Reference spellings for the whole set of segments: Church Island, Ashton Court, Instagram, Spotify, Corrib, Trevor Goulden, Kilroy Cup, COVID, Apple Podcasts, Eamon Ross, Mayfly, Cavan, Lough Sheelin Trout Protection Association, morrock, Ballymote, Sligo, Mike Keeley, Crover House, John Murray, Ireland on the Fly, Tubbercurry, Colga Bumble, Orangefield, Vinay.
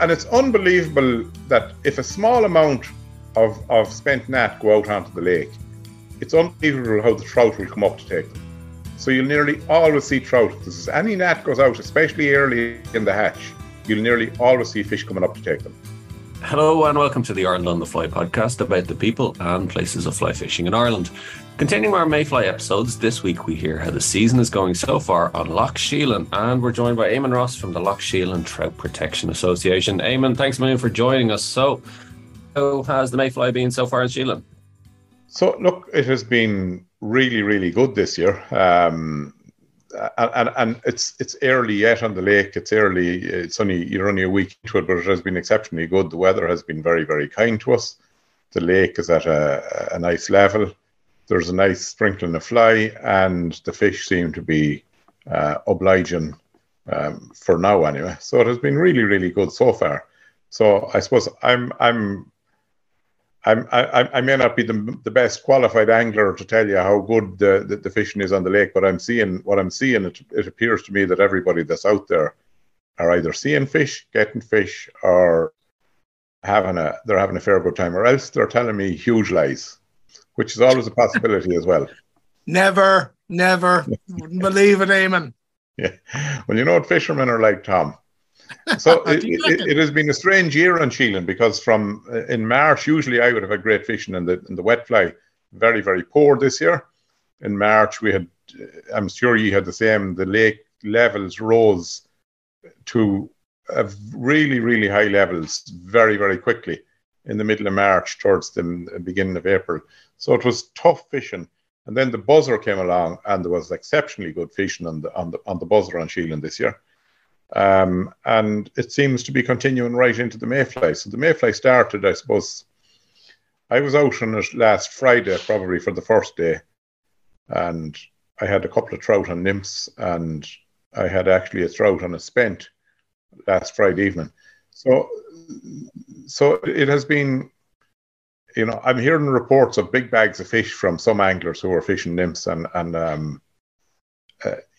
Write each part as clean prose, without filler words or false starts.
And it's unbelievable that if a small amount of spent gnat go out onto the lake, it's unbelievable how the trout will come up to take them. So you'll nearly always see trout. If any gnat goes out, especially early in the hatch, you'll nearly always see fish coming up to take them. Hello and welcome to the Ireland on the Fly podcast about the people and places of fly fishing in Ireland. Continuing our Mayfly episodes, this week we hear how the season is going so far on Lough Sheelin, and we're joined by Eamon Ross from the Lough Sheelin Trout Protection Association. Eamon, thanks a million for joining us. So, how has the Mayfly been so far in Sheelin? So, look, it has been really, really good this year. And it's early yet on the lake. It's early. You're only a week into it, but it has been exceptionally good. The weather has been very, very kind to us. The lake is at a nice level. There's a nice sprinkling of fly, and the fish seem to be obliging for now anyway. So it has been really, really good so far. So I suppose I may not be the best qualified angler to tell you how good the fishing is on the lake, but what I'm seeing, it appears to me that everybody that's out there are either seeing fish, getting fish, or they're having a fair good time, or else they're telling me huge lies, which is always a possibility as well. Never believe it, Eamon. Yeah. Well, you know what fishermen are like, Tom. So it has been a strange year on Sheelin, because in March, usually I would have had great fishing in the wet fly. Very, very poor this year. In March, we had, I'm sure you had the same, the lake levels rose to really, really high levels very, very quickly in the middle of March towards the beginning of April. So it was tough fishing. And then the buzzer came along, and there was exceptionally good fishing on the buzzer on Sheelin this year. And it seems to be continuing right into the Mayfly. So the Mayfly started, I suppose, I was out on it last Friday, probably for the first day. And I had a couple of trout on nymphs, and I had actually a trout on a spent last Friday evening. So it has been, you know, I'm hearing reports of big bags of fish from some anglers who are fishing nymphs, and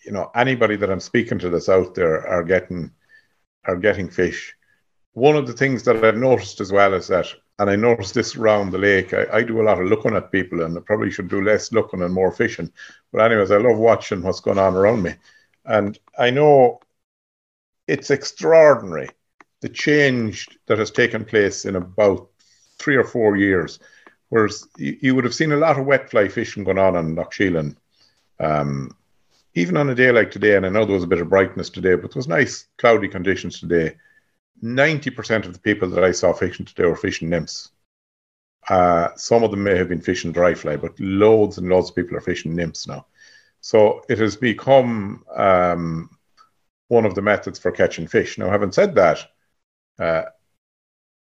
you know, anybody that I'm speaking to that's out there are getting fish. One of the things that I've noticed as well is that, and I noticed this around the lake, I do a lot of looking at people, and I probably should do less looking and more fishing. But anyways, I love watching what's going on around me. And I know it's extraordinary, the change that has taken place in about 3 or 4 years, whereas you would have seen a lot of wet fly fishing going on in Lough Sheelin, even on a day like today. And I know there was a bit of brightness today, but there was nice cloudy conditions today. 90% of the people that I saw fishing today were fishing nymphs. Some of them may have been fishing dry fly, but loads and loads of people are fishing nymphs now. So it has become one of the methods for catching fish. Now, having said that,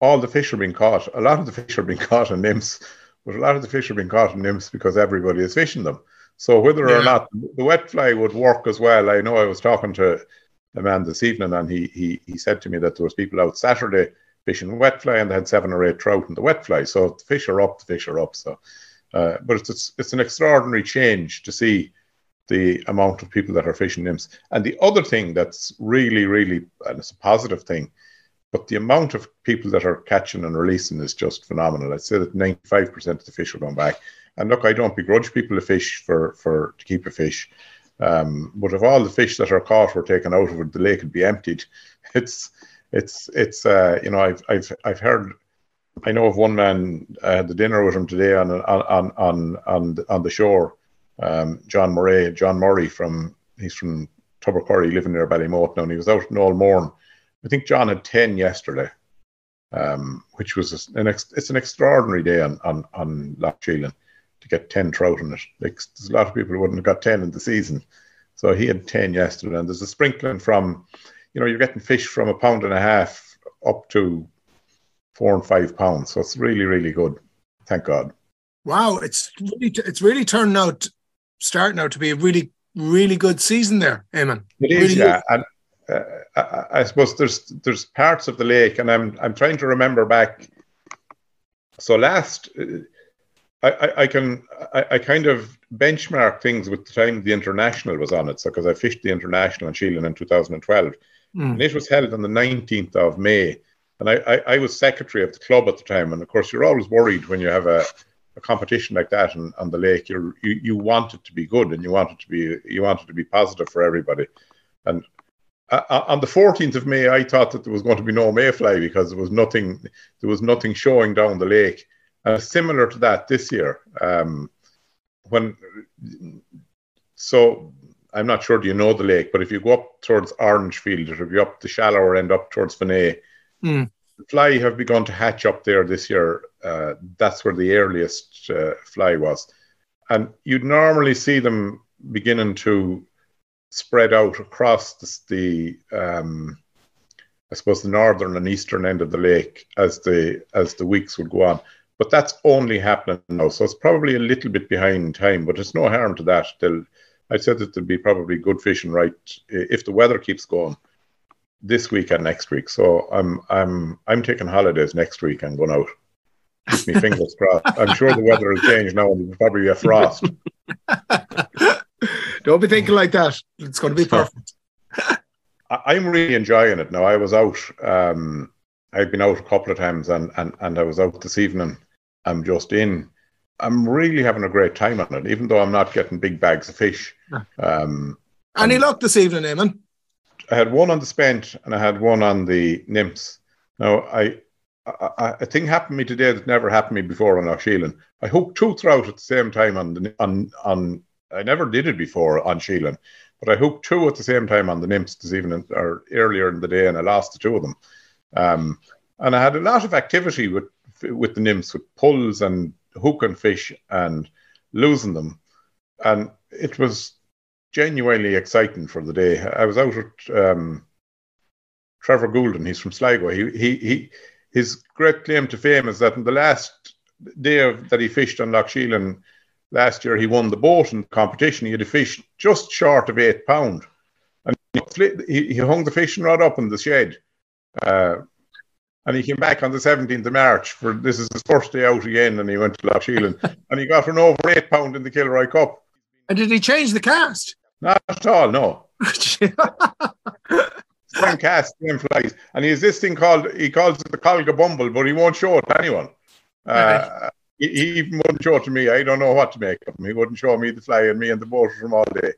all the fish are being caught. A lot of the fish are being caught in nymphs, but a lot of the fish are being caught in nymphs because everybody is fishing them. So whether or not the wet fly would work as well, I know I was talking to a man this evening, and he said to me that there was people out Saturday fishing wet fly, and they had 7 or 8 trout in the wet fly. So the fish are up, So, but it's an extraordinary change to see the amount of people that are fishing nymphs. And the other thing that's really, really, and it's a positive thing, but the amount of people that are catching and releasing is just phenomenal. I'd say that 95% of the fish are going back. And look, I don't begrudge people a fish for to keep a fish. But if all the fish that are caught were taken out of it, the lake would be emptied. You know, I've heard, I know of one man, I had the dinner with him today on the shore, John Murray he's from Tubbercurry, living near Ballymote now, and he was out in all morn. I think John had 10 yesterday, which was it's an extraordinary day on Lough Sheelin to get 10 trout in it. Like, there's a lot of people who wouldn't have got 10 in the season. So he had 10 yesterday. And there's a sprinkling from, you know, you're getting fish from £1.50 up to 4 and 5 pounds. So it's really, really good. Thank God. Wow. It's really starting out to be a really, really good season there, Eamon. It is, really, yeah. And, I suppose there's parts of the lake, and I'm trying to remember back. So I kind of benchmark things with the time the International was on it. So because I fished the International in Sheelin in 2012, and it was held on the 19th of May, And I was secretary of the club at the time. And of course, you're always worried when you have a competition like that on the lake. You want it to be good, and you want it to be positive for everybody. And on the 14th of May, I thought that there was going to be no mayfly because there was nothing showing down the lake. And similar to that this year, so I'm not sure do you know the lake, but if you go up towards Orangefield, or if you're up the shallower end up towards Vinay, fly have begun to hatch up there this year. That's where the earliest fly was. And you'd normally see them beginning to spread out across the northern and eastern end of the lake as the weeks would go on. But that's only happening now. So it's probably a little bit behind time, but it's no harm to that. I'd said that there'll be probably good fishing, right, if the weather keeps going this week and next week. So I'm taking holidays next week and going out. Keep me fingers crossed. I'm sure the weather will change now and there'll probably be a frost. Don't be thinking like that. It's going to be perfect. I'm really enjoying it now. I was out. I've been out a couple of times and I was out this evening. I'm just in. I'm really having a great time on it, even though I'm not getting big bags of fish. Any luck this evening, Eamon? I had one on the spent and I had one on the nymphs. Now, a thing happened to me today that never happened to me before on Lough Sheelin. I hooked two trout at the same time on I never did it before on Sheelin, but I hooked two at the same time on the nymphs this evening or earlier in the day, and I lost the two of them. And I had a lot of activity with the nymphs, with pulls and hooking fish and losing them, and it was genuinely exciting for the day. I was out with Trevor Goulden. He's from Sligo. His great claim to fame is that in the last day that he fished on Lough Sheelin last year, he won the boat in the competition. He had a fish just short of £8, and he hung the fishing rod up in the shed. And he came back on the 17th of March for this is his first day out again, and he went to Lough Sheelin and he got an over £8 in the Kilroy Cup. And did he change the cast? Not at all, no. Same cast, same flies. And he has this thing he calls it the Colga Bumble, but he won't show it to anyone. Right. He even wouldn't show it to me. I don't know what to make of him. He wouldn't show me the fly and me and the boat from all day.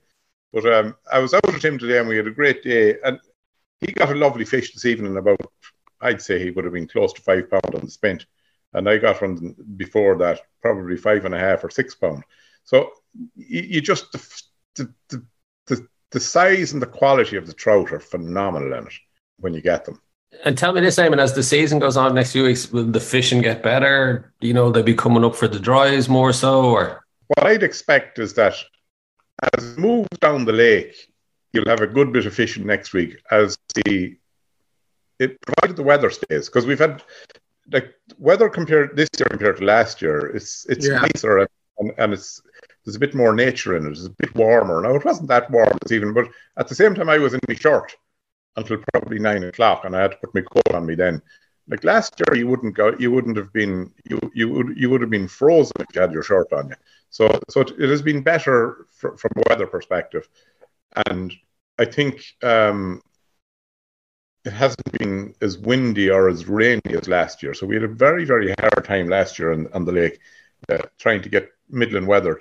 But I was out with him today and we had a great day, and he got a lovely fish this evening about, I'd say he would have been close to £5 on the spent. And I got one before that, probably £5.5 or £6. So you just, the size and the quality of the trout are phenomenal in it when you get them. And tell me this, Eamon, as the season goes on next few weeks, will the fishing get better? Do you know they'll be coming up for the dries more so? Or what I'd expect is that as it moves down the lake, you'll have a good bit of fishing next week provided the weather stays, because we've had like weather compared this year compared to last year. It's nicer and there's a bit more nature in it. It's a bit warmer. Now, it wasn't that warm this evening, but at the same time, I was in my shirt until probably 9 o'clock, and I had to put my coat on me then. Like last year, you would have been frozen if you had your shirt on you. So it has been better from a weather perspective, and I think. It hasn't been as windy or as rainy as last year. So we had a very, very hard time last year on the lake trying to get Midland weather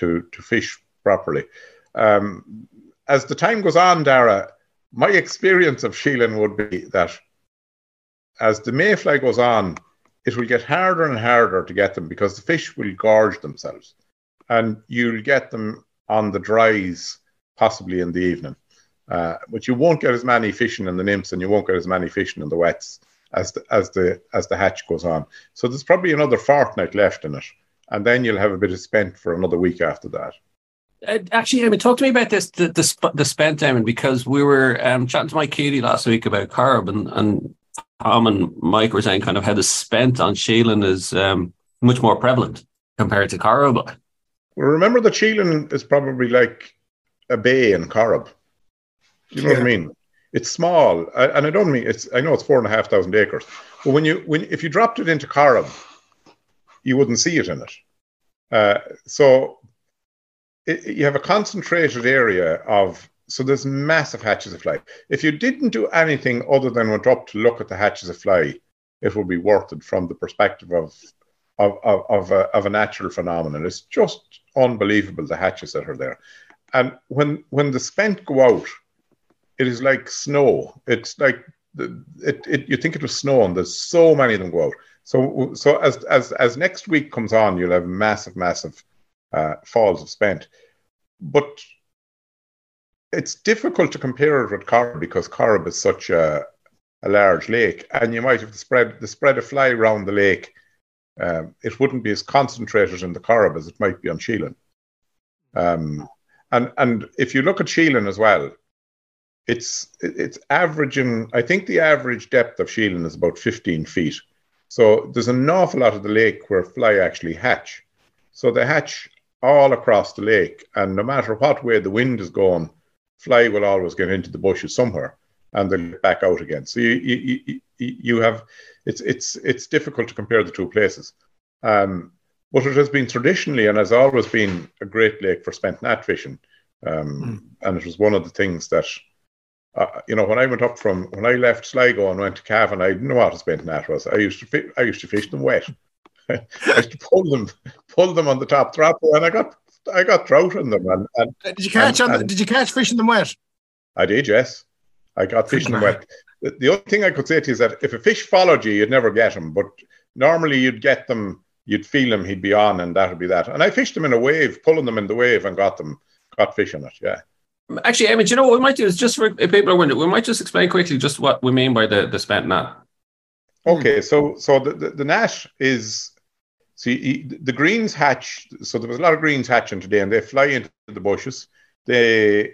to fish properly. As the time goes on, Dara, my experience of Sheelin would be that as the mayfly goes on, it will get harder and harder to get them because the fish will gorge themselves. And you'll get them on the dries, possibly in the evening. But you won't get as many fishing in the nymphs, and you won't get as many fishing in the wets as the hatch goes on. So there's probably another fortnight left in it, and then you'll have a bit of spent for another week after that. Actually, I mean, talk to me about this the spent, Eamon, because we were chatting to Mike Keeley last week about Corrib, and Tom and Mike were saying kind of how the spent on Sheelin is much more prevalent compared to Corrib. Well, remember that Sheelin is probably like a bay in Corrib. You know what I mean? It's small, and I don't mean it's. I know it's 4,500 acres, but if you dropped it into Corrib, you wouldn't see it in it. So you have a concentrated area of So there's massive hatches of fly. If you didn't do anything other than went up to look at the hatches of fly, it would be worth it from the perspective of a natural phenomenon. It's just unbelievable, the hatches that are there. And when the spent go out, it is like snow. It's like you think it was snow, and there's so many of them go out. So as next week comes on, you'll have massive falls of spent. But it's difficult to compare it with Corrib, because Corrib is such a large lake, and you might have the spread of fly around the lake. It wouldn't be as concentrated in the Corrib as it might be on Sheelin. And if you look at Sheelin as well, it's averaging, I think the average depth of Sheelin is about 15 feet. So there's an awful lot of the lake where fly actually hatch. So they hatch all across the lake, and no matter what way the wind is going, fly will always get into the bushes somewhere, and they'll get back out again. So you have, it's difficult to compare the two places. But it has been traditionally, and has always been, a great lake for spent gnat fishing. And it was one of the things that, when I left Sligo and went to Cavan, I didn't know what a spent gnat was. I used to fish them wet. I used to pull them on the top throttle, and I got trout in them. And did you catch fish in them wet? I did, yes. I got fish in them wet. The only thing I could say to you is that if a fish followed you, you'd never get him. But normally you'd get them, you'd feel him, he'd be on, and that'd be that. And I fished them in a wave, pulling them in the wave, and got fish in it. Yeah. Actually, I mean, you know what we might do is, just for if people are wondering, we might just explain quickly just what we mean by the spent gnat. Okay, so the gnat is, see, the greens hatch. So there was a lot of greens hatching today, and they fly into the bushes. They're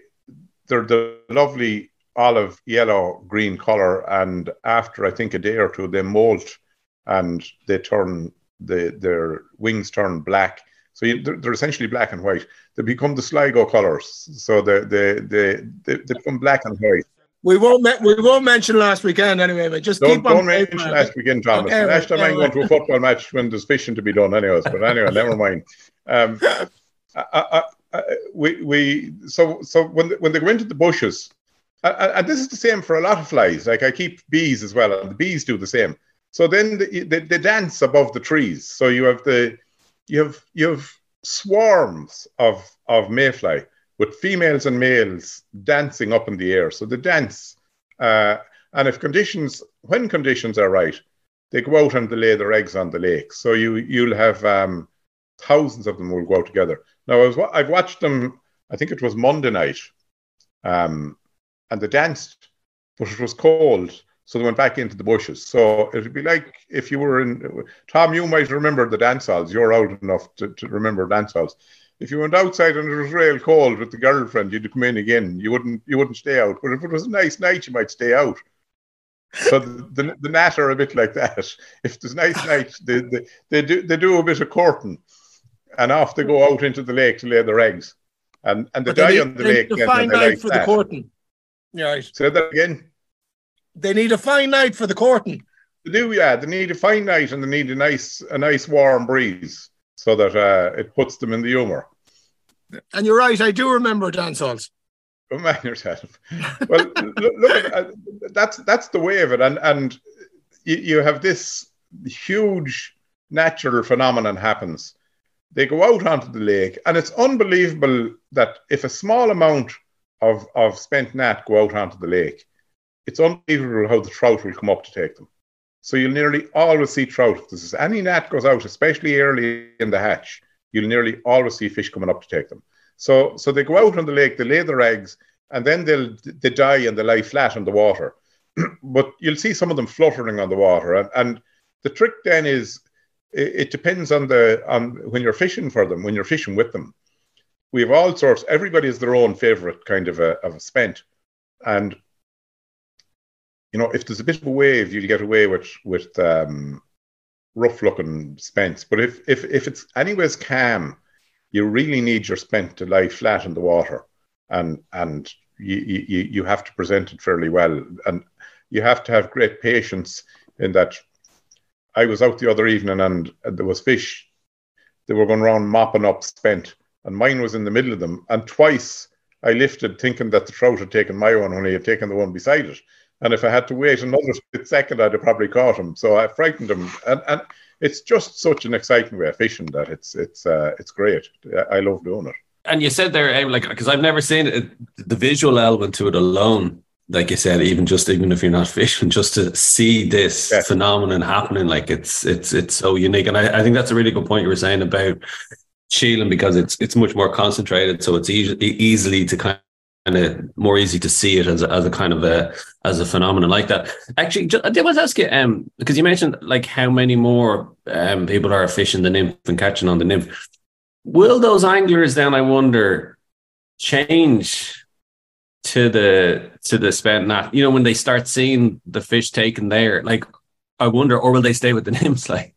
the lovely olive, yellow, green color, and after, I think, a day or two, they molt, and they turn, their wings turn black. So they're essentially black and white. They become the Sligo colours. So they become black and white. We won't mention last weekend anyway, but just don't mention last weekend, Thomas. Okay, last time I'm going to a football match when there's fishing to be done anyways. But anyway, never mind. So when they go into the bushes, and this is the same for a lot of flies. Like, I keep bees as well, and the bees do the same. So then they dance above the trees. So you have swarms of mayfly, with females and males dancing up in the air. So they dance. And when conditions are right, they go out and they lay their eggs on the lake. So you'll have thousands of them will go out together. Now, I've watched them, I think it was Monday night, and they danced, but it was cold. So they went back into the bushes. So it would be like if you were in... Tom, you might remember the dance halls. You're old enough to remember dance halls. If you went outside and it was real cold with the girlfriend, you'd come in again. You wouldn't stay out. But if it was a nice night, you might stay out. So the gnat are a bit like that. If there's a nice night, they do a bit of courting, and off they go out into the lake to lay their eggs, and they die on the lake. They need a fine night for the courting. Yeah. Say that again. They need a fine night for the courting. They do, yeah. They need a fine night, and they need a nice warm breeze, so that it puts them in the humour. And you're right, I do remember dance halls. Remind yourself. Well, look, that's the way of it. And you have this huge natural phenomenon happens. They go out onto the lake, and it's unbelievable that if a small amount of spent gnat go out onto the lake, it's unbelievable how the trout will come up to take them. So you'll nearly always see trout. If there's any gnat goes out, especially early in the hatch, you'll nearly always see fish coming up to take them. So they go out on the lake, they lay their eggs, and then they die and they lie flat on the water. But you'll see some of them fluttering on the water. And the trick then is, it depends on when you're fishing for them, when you're fishing with them. We have all sorts. Everybody has their own favourite kind of a spent. And you know, if there's a bit of a wave, you'll get away with rough-looking spents. But if it's anyways calm, you really need your spent to lie flat in the water, and you have to present it fairly well, and you have to have great patience. In that, I was out the other evening, and there was fish. They were going around mopping up spent, and mine was in the middle of them. And twice I lifted thinking that the trout had taken my one when he had taken the one beside it. And if I had to wait another split second, I'd have probably caught him. So I frightened him. And it's just such an exciting way of fishing that it's great. I love doing it. And you said there, like, because I've never seen it, the visual element to it alone, like you said, even if you're not fishing, just to see this phenomenon happening, like it's so unique. And I think that's a really good point you were saying about Sheelin, because it's much more concentrated. So it's easily to kind of more easy to see it as a phenomenon like that. Actually, I did want to ask you, because you mentioned like how many more people are fishing the nymph and catching on the nymph. Will those anglers then, I wonder, change to the spend that, you know, when they start seeing the fish taken there, like I wonder, or will they stay with the nymphs? Like,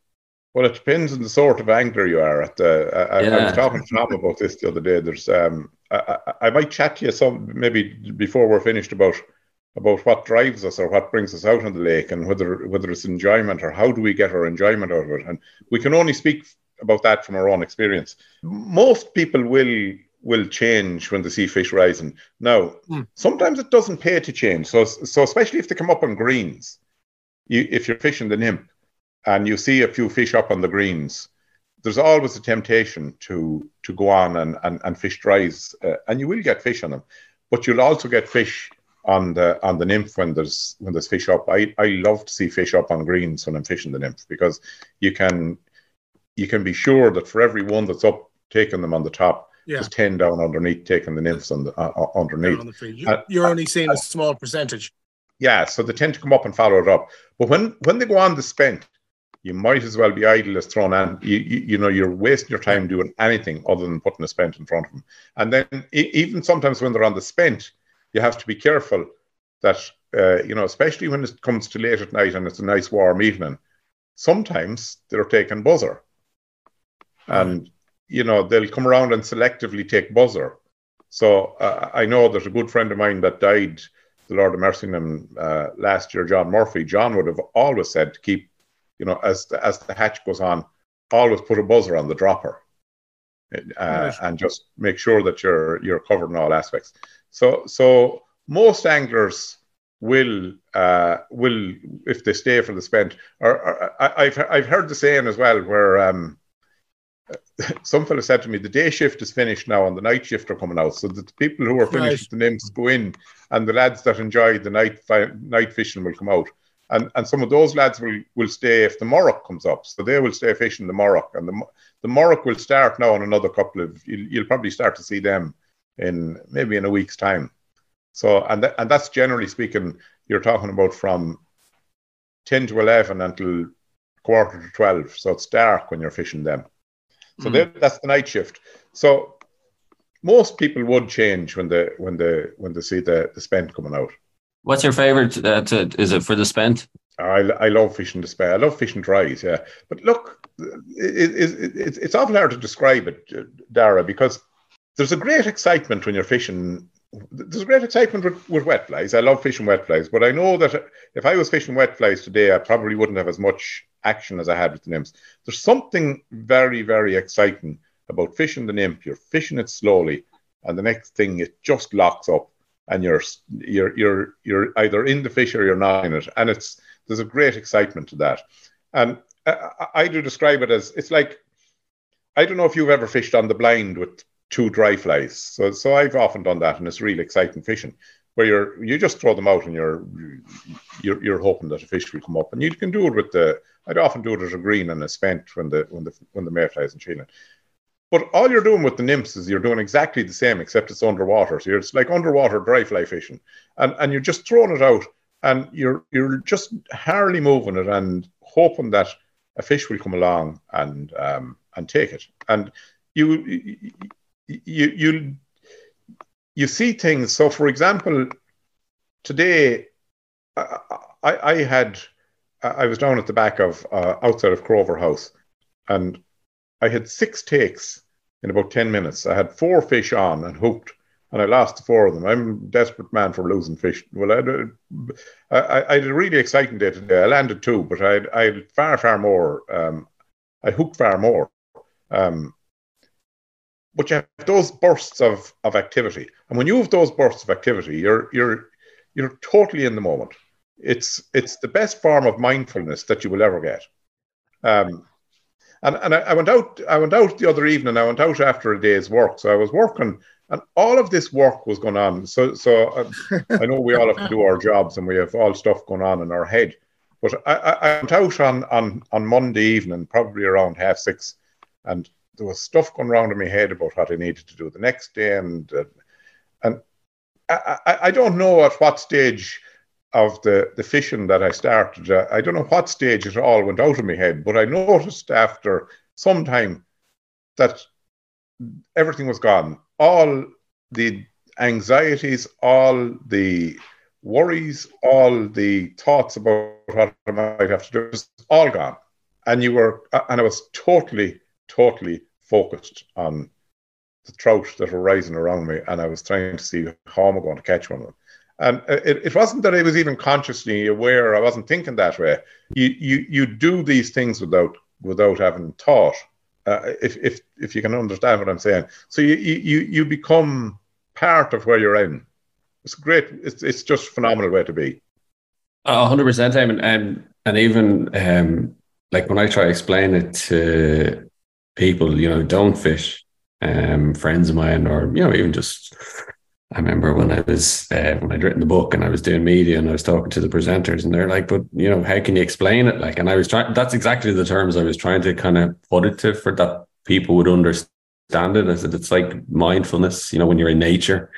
well, it depends on the sort of angler you are at. I was talking to Tom about this the other day. There's I might chat to you some maybe before we're finished about what drives us or what brings us out on the lake, and whether it's enjoyment or how do we get our enjoyment out of it. And we can only speak about that from our own experience. Most people will change when they see fish rising. Now, sometimes it doesn't pay to change. So especially if they come up on greens, if you're fishing the nymph and you see a few fish up on the greens, there's always a temptation to go on and fish dries, and you will get fish on them, but you'll also get fish on the nymph when there's fish up. I love to see fish up on greens when I'm fishing the nymph, because you can be sure that for every one that's up taking them on the top, there's 10 down underneath taking the nymphs on the underneath. On the you're only seeing a small percentage. Yeah, so they tend to come up and follow it up. But when they go on the spent, you might as well be idle as thrown on. You know, you're wasting your time doing anything other than putting a spent in front of them. And then even sometimes when they're on the spent, you have to be careful that, you know, especially when it comes to late at night and it's a nice warm evening, sometimes they're taking buzzer. And, you know, they'll come around and selectively take buzzer. So I know there's a good friend of mine that died, the Lord have mercy on him, last year, John Murray. John would have always said to keep, you know, as the hatch goes on, always put a buzzer on the dropper, and just make sure that you're covered in all aspects. So most anglers will if they stay for the spent. Or I've heard the saying as well where. Some fellow said to me, the day shift is finished now and the night shift are coming out. So the people who are finished with the nymphs go in, and the lads that enjoy the night fishing will come out. And some of those lads will stay if the morrock comes up. So they will stay fishing the morrock. And the morrock will start now in another couple of... You'll probably start to see them in a week's time. So and that's generally speaking, you're talking about from 10 to 11 until quarter to 12. So it's dark when you're fishing them. So that's the night shift. So most people would change when they see the spent coming out. What's your favorite? Is it for the spent? I love fishing the spent. I love fishing dries. Yeah, but look, it's awful hard to describe it, Dara, because there's a great excitement when you're fishing. There's a great excitement with wet flies. I love fishing wet flies, but I know that if I was fishing wet flies today, I probably wouldn't have as much action as I had with the nymphs. There's something very, very exciting about fishing the nymph. You're fishing it slowly, and the next thing it just locks up, and you're either in the fish or you're not in it, and there's a great excitement to that. And I do describe it as, it's like, I don't know if you've ever fished on the blind with two dry flies. So I've often done that, and it's really exciting fishing, where you just throw them out and you're hoping that a fish will come up. And you can do it I'd often do it at a green and a spent when the mayflies and Sheelin. But all you're doing with the nymphs is you're doing exactly the same, except it's underwater. So it's like underwater dry fly fishing. And you're just throwing it out, and you're just hardly moving it and hoping that a fish will come along and take it. And you see things. So, for example, today I was down at the back of outside of Crover House, and I had 6 takes in about 10 minutes. I had 4 fish on and hooked, and I lost the 4 of them. I'm a desperate man for losing fish. Well, I had a really exciting day today. I landed 2, but I had far more. I hooked far more. But you have those bursts of activity. And when you have those bursts of activity, you're totally in the moment. It's the best form of mindfulness that you will ever get. And I went out the other evening. I went out after a day's work. So I was working, and all of this work was going on. So I know we all have to do our jobs, and we have all stuff going on in our head. But I went out on Monday evening, probably around 6:30, and there was stuff going round in my head about what I needed to do the next day. And I don't know at what stage of the fishing that I started, I don't know what stage it all went out of my head, but I noticed after some time that everything was gone. All the anxieties, all the worries, all the thoughts about what I might have to do, it was all gone. And I was totally focused on the trout that were rising around me, and I was trying to see how am I going to catch one of them. And it wasn't that I was even consciously aware. I wasn't thinking that way. You do these things without having thought. If you can understand what I'm saying, so you become part of where you're in. It's great. It's just a phenomenal way to be. 100%, Eamon. And even like when I try to explain it to people, don't fish, friends of mine, or even just. I remember when I was when I'd written the book and I was doing media and I was talking to the presenters, and they're like, "But how can you explain it?" Like, and I was trying. That's exactly the terms I was trying to kind of put it to, for that people would understand it. I said it's like mindfulness, when you're in nature,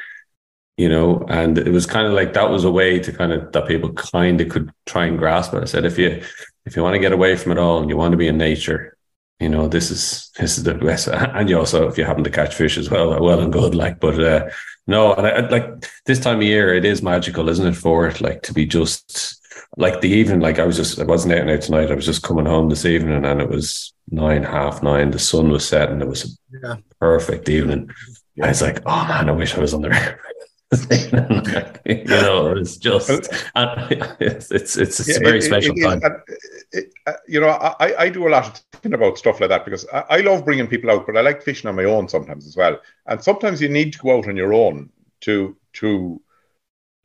And it was kind of like that was a way to kind of that people kind of could try and grasp it. I said, if you want to get away from it all and you want to be in nature, this is the best. And you also, if you happen to catch fish as well, well and good. Like, but. No, and like this time of year, it is magical, isn't it? For it, like to be just like the evening. Like I wasn't out and out tonight. I was just coming home this evening, and it was 9:30. The sun was setting. It was a perfect evening. Yeah. I was like, oh man, I wish I was on the river. It's just it's a very special time. I do a lot of thinking about stuff like that because I love bringing people out, but I like fishing on my own sometimes as well. And sometimes you need to go out on your own to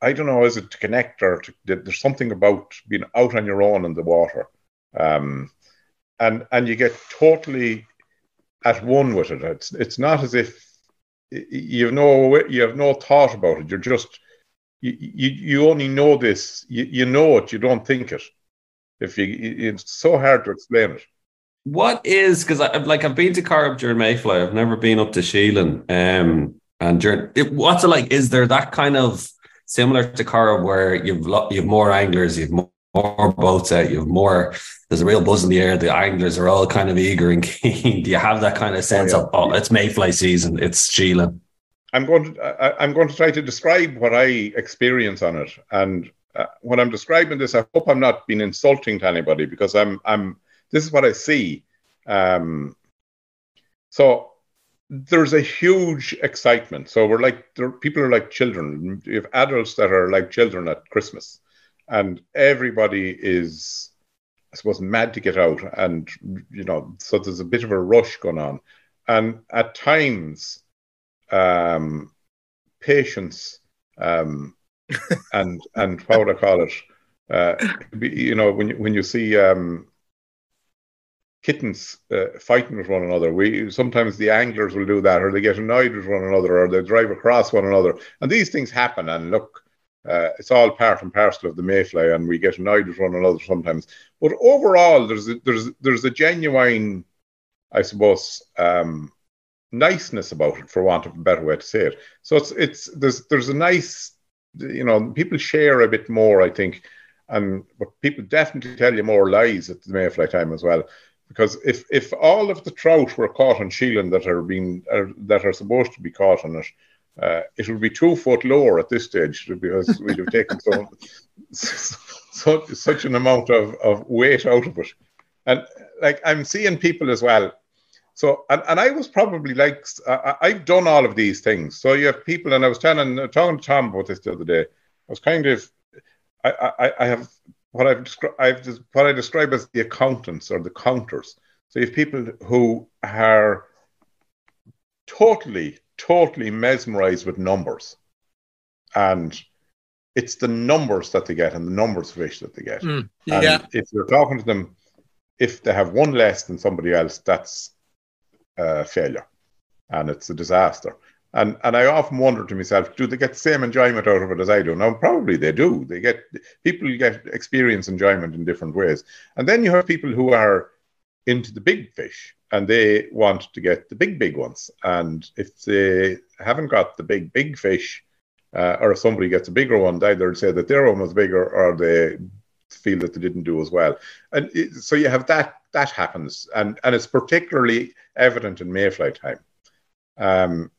I don't know, is it to connect or there's something about being out on your own in the water, and you get totally at one with it. It's not as if. You have no thought about it. You're just you only know this. You know it. You don't think it. It's so hard to explain it. What is because I've been to Corrib during Mayfly. I've never been up to Sheelin. And during what's it like? Is there that kind of similar to Corrib where you've more anglers, you've more boats out, you have more. There's a real buzz in the air. The anglers are all kind of eager and keen. Do you have that kind of sense of, it's Mayfly season, it's Sheelin? I'm going to try to describe what I experience on it. And when I'm describing this, I hope I'm not being insulting to anybody because this is what I see. So there's a huge excitement. So people are like children. You have adults that are like children at Christmas. And everybody is, I suppose, mad to get out. And, so there's a bit of a rush going on. And at times, patience and how would I call it? When you see kittens fighting with one another, sometimes the anglers will do that, or they get annoyed with one another, or they drive across one another. And these things happen. And look, it's all part and parcel of the Mayfly, and we get annoyed with one another sometimes. But overall, there's a genuine, I suppose, niceness about it, for want of a better way to say it. So there's a nice, people share a bit more, I think, but people definitely tell you more lies at the Mayfly time as well, because if all of the trout were caught on Sheelin that are supposed to be caught on it. It would be 2 foot lower at this stage because we'd have taken such an amount of weight out of it. And like I'm seeing people as well. So, and I was probably like, I've done all of these things. So you have people, and I was talking to Tom about this the other day. I was kind of, I have what I describe as the accountants or the counters. So you have people who are totally mesmerized with numbers. And it's the numbers that they get and the numbers of fish that they get. And if you're talking to them, if they have one less than somebody else, that's a failure. And it's a disaster. And I often wonder to myself, do they get the same enjoyment out of it as I do? Now, probably they do. People get experience enjoyment in different ways. And then you have people who are into the big fish and they want to get the big ones. And if they haven't got the big fish, or if somebody gets a bigger one, they either say that their own was bigger or they feel that they didn't do as well. And so you have that happens. And it's particularly evident in Mayfly time.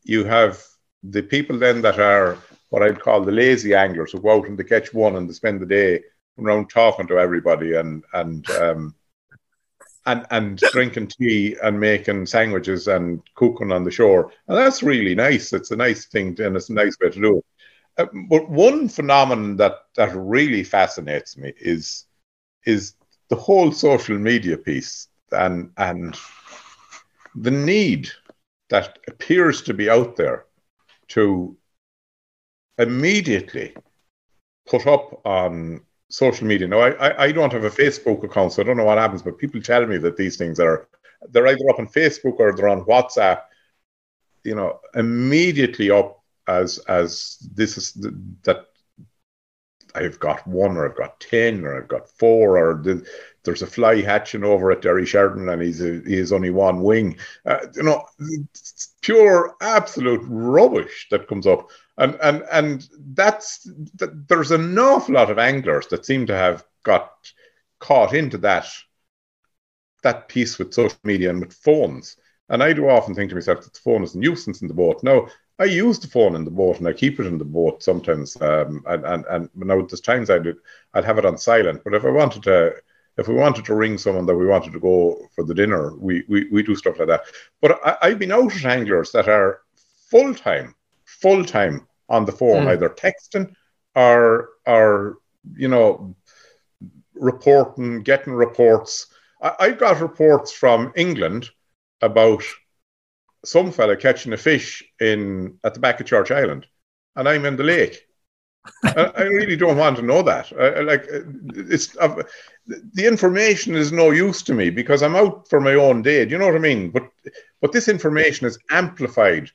You have the people then that are what I'd call the lazy anglers who go out and they catch one and they spend the day around talking to everybody and drinking tea and making sandwiches and cooking on the shore. And that's really nice. It's a nice thing and it's a nice way to do it. But one phenomenon that really fascinates me is the whole social media piece and the need that appears to be out there to immediately put up on social media. Now, I don't have a Facebook account, so I don't know what happens, but people tell me that these things they're either up on Facebook or they're on WhatsApp, immediately up as this is that I've got one or I've got 10 or I've got four or there's a fly hatching over at Derry Sheridan and he has only one wing. It's pure absolute rubbish that comes up. And there's an awful lot of anglers that seem to have got caught into that piece with social media and with phones. And I do often think to myself that the phone is a nuisance in the boat. Now, I use the phone in the boat and I keep it in the boat sometimes. And now there's times I'd have it on silent. But if we wanted to ring someone that we wanted to go for the dinner, we do stuff like that. But I've been out at anglers that are full time on the phone, either texting or reporting, getting reports. I got reports from England about some fella catching a fish at the back of Church Island, and I'm in the lake. I really don't want to know that. The information is no use to me because I'm out for my own day. Do you know what I mean? But this information is amplified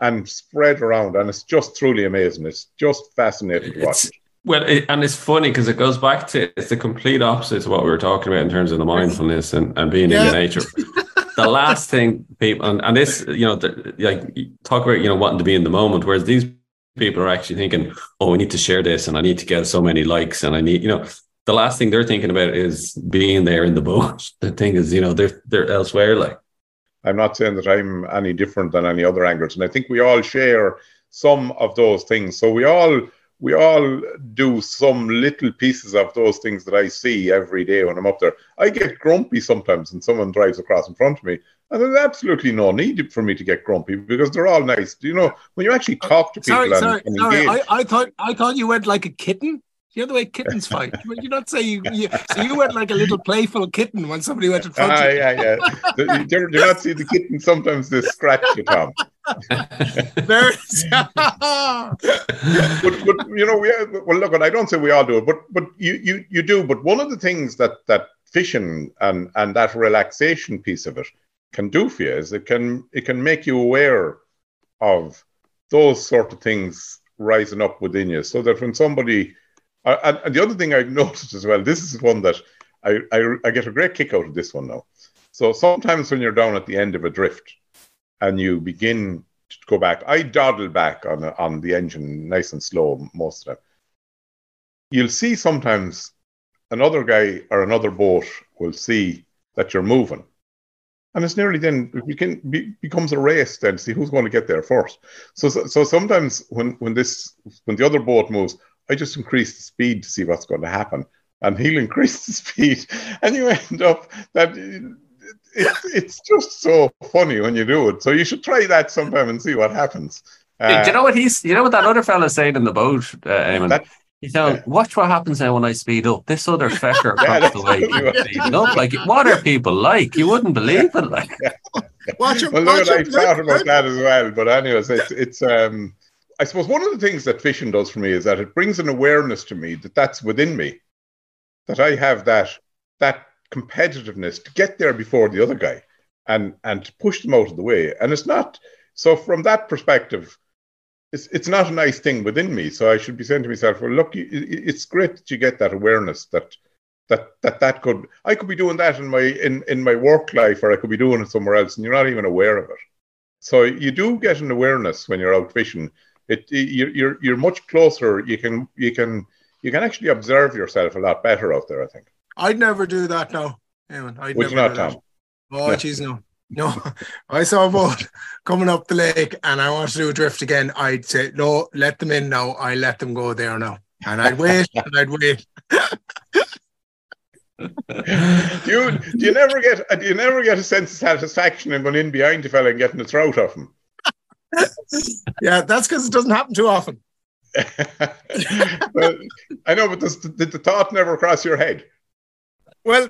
and spread around, and it's just truly amazing. It's just fascinating to watch. And it's funny because it goes back to it's the complete opposite to what we were talking about in terms of the mindfulness and being in the nature. The last thing people, and this, talk about, wanting to be in the moment, whereas these people are actually thinking, oh, we need to share this and I need to get so many likes and I need, the last thing they're thinking about is being there in the boat. The thing is, they're elsewhere. Like, I'm not saying that I'm any different than any other anglers. And I think we all share some of those things. So we all do some little pieces of those things that I see every day when I'm up there. I get grumpy sometimes and someone drives across in front of me. And there's absolutely no need for me to get grumpy because they're all nice. When you actually talk to people and engage... I thought you went like a kitten. The other way kittens fight. You're not saying you went like a little playful kitten when somebody went in front of you. Yeah. Do you not see the kitten? Sometimes they scratch you, Tom. but look, I don't say we all do it, but you do. But one of the things that fishing and that relaxation piece of it can do for you is it can make you aware of those sort of things rising up within you, so that when somebody... And the other thing I've noticed as well, this is one that I get a great kick out of this one now. So sometimes when you're down at the end of a drift and you begin to go back, I dawdle back on the engine nice and slow most of the time. You'll see sometimes another guy or another boat will see that you're moving. And it's nearly then becomes a race then to see who's going to get there first. So sometimes when the other boat moves, I just increase the speed to see what's going to happen, and he'll increase the speed, and you end up that it's just so funny when you do it. So you should try that sometime and see what happens. Do you know what that other fella said in the boat, Eamon? Watch what happens now when I speed up. This other fecker comes the way. Speeding up. What are people like? You wouldn't believe it. Well, I thought about that as well. But anyways, it's I suppose one of the things that fishing does for me is that it brings an awareness to me that that's within me, that I have that competitiveness to get there before the other guy and to push them out of the way. And it's not, so from that perspective, it's not a nice thing within me. So I should be saying to myself, well, look, it's great that you get that awareness that I could be doing that in my work life, or I could be doing it somewhere else, and you're not even aware of it. So you do get an awareness when you're out fishing. You're much closer. You can actually observe yourself a lot better out there, I think. I'd never do that now, Eamon. Would you not, Tom? Oh, jeez, no. I saw a boat coming up the lake, and I want to do a drift again. I'd say no, let them in now. I let them go there now, and I'd wait and I'd wait. Do you never get a sense of satisfaction in going in behind the fella and getting the trout off him? Yeah, that's because it doesn't happen too often. Well, I know, but did the thought never cross your head? Well,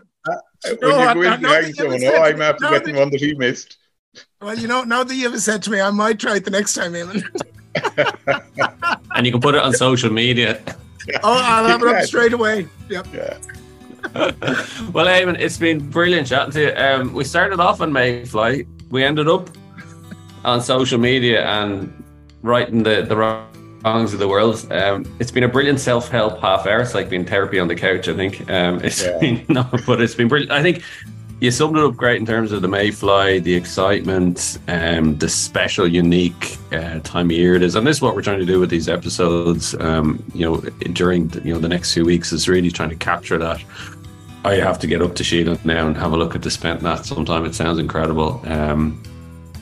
I'm after getting one that he missed. Well, now that you have said to me, I might try it the next time, Eamon. And you can put it on social media. Yeah. Oh, I'll have it up straight away. Yep. Yeah. Well, Eamon, it's been brilliant chatting to you. We started off on Mayfly. We ended up on social media and righting the wrongs of the world. It's been a brilliant self-help half hour. It's like being therapy on the couch, I think. But it's been brilliant. I think you summed it up great in terms of the Mayfly, the excitement, the special, unique time of year it is. And this is what we're trying to do with these episodes. During the next few weeks is really trying to capture that. I have to get up to Sheelin now and have a look at the spent net sometime. It sounds incredible.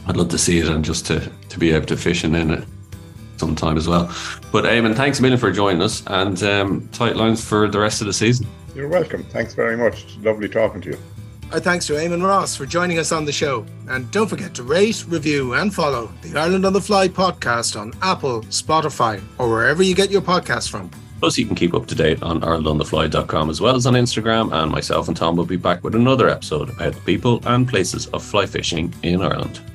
I'd love to see it and just to be able to fish in it sometime as well. But Eamon, thanks a million for joining us, and tight lines for the rest of the season. You're welcome. Thanks very much. It's lovely talking to you. Our thanks to Eamon Ross for joining us on the show. And don't forget to rate, review and follow the Ireland on the Fly podcast on Apple, Spotify or wherever you get your podcasts from. Plus, you can keep up to date on IrelandontheFly.com as well as on Instagram. And myself and Tom will be back with another episode about the people and places of fly fishing in Ireland.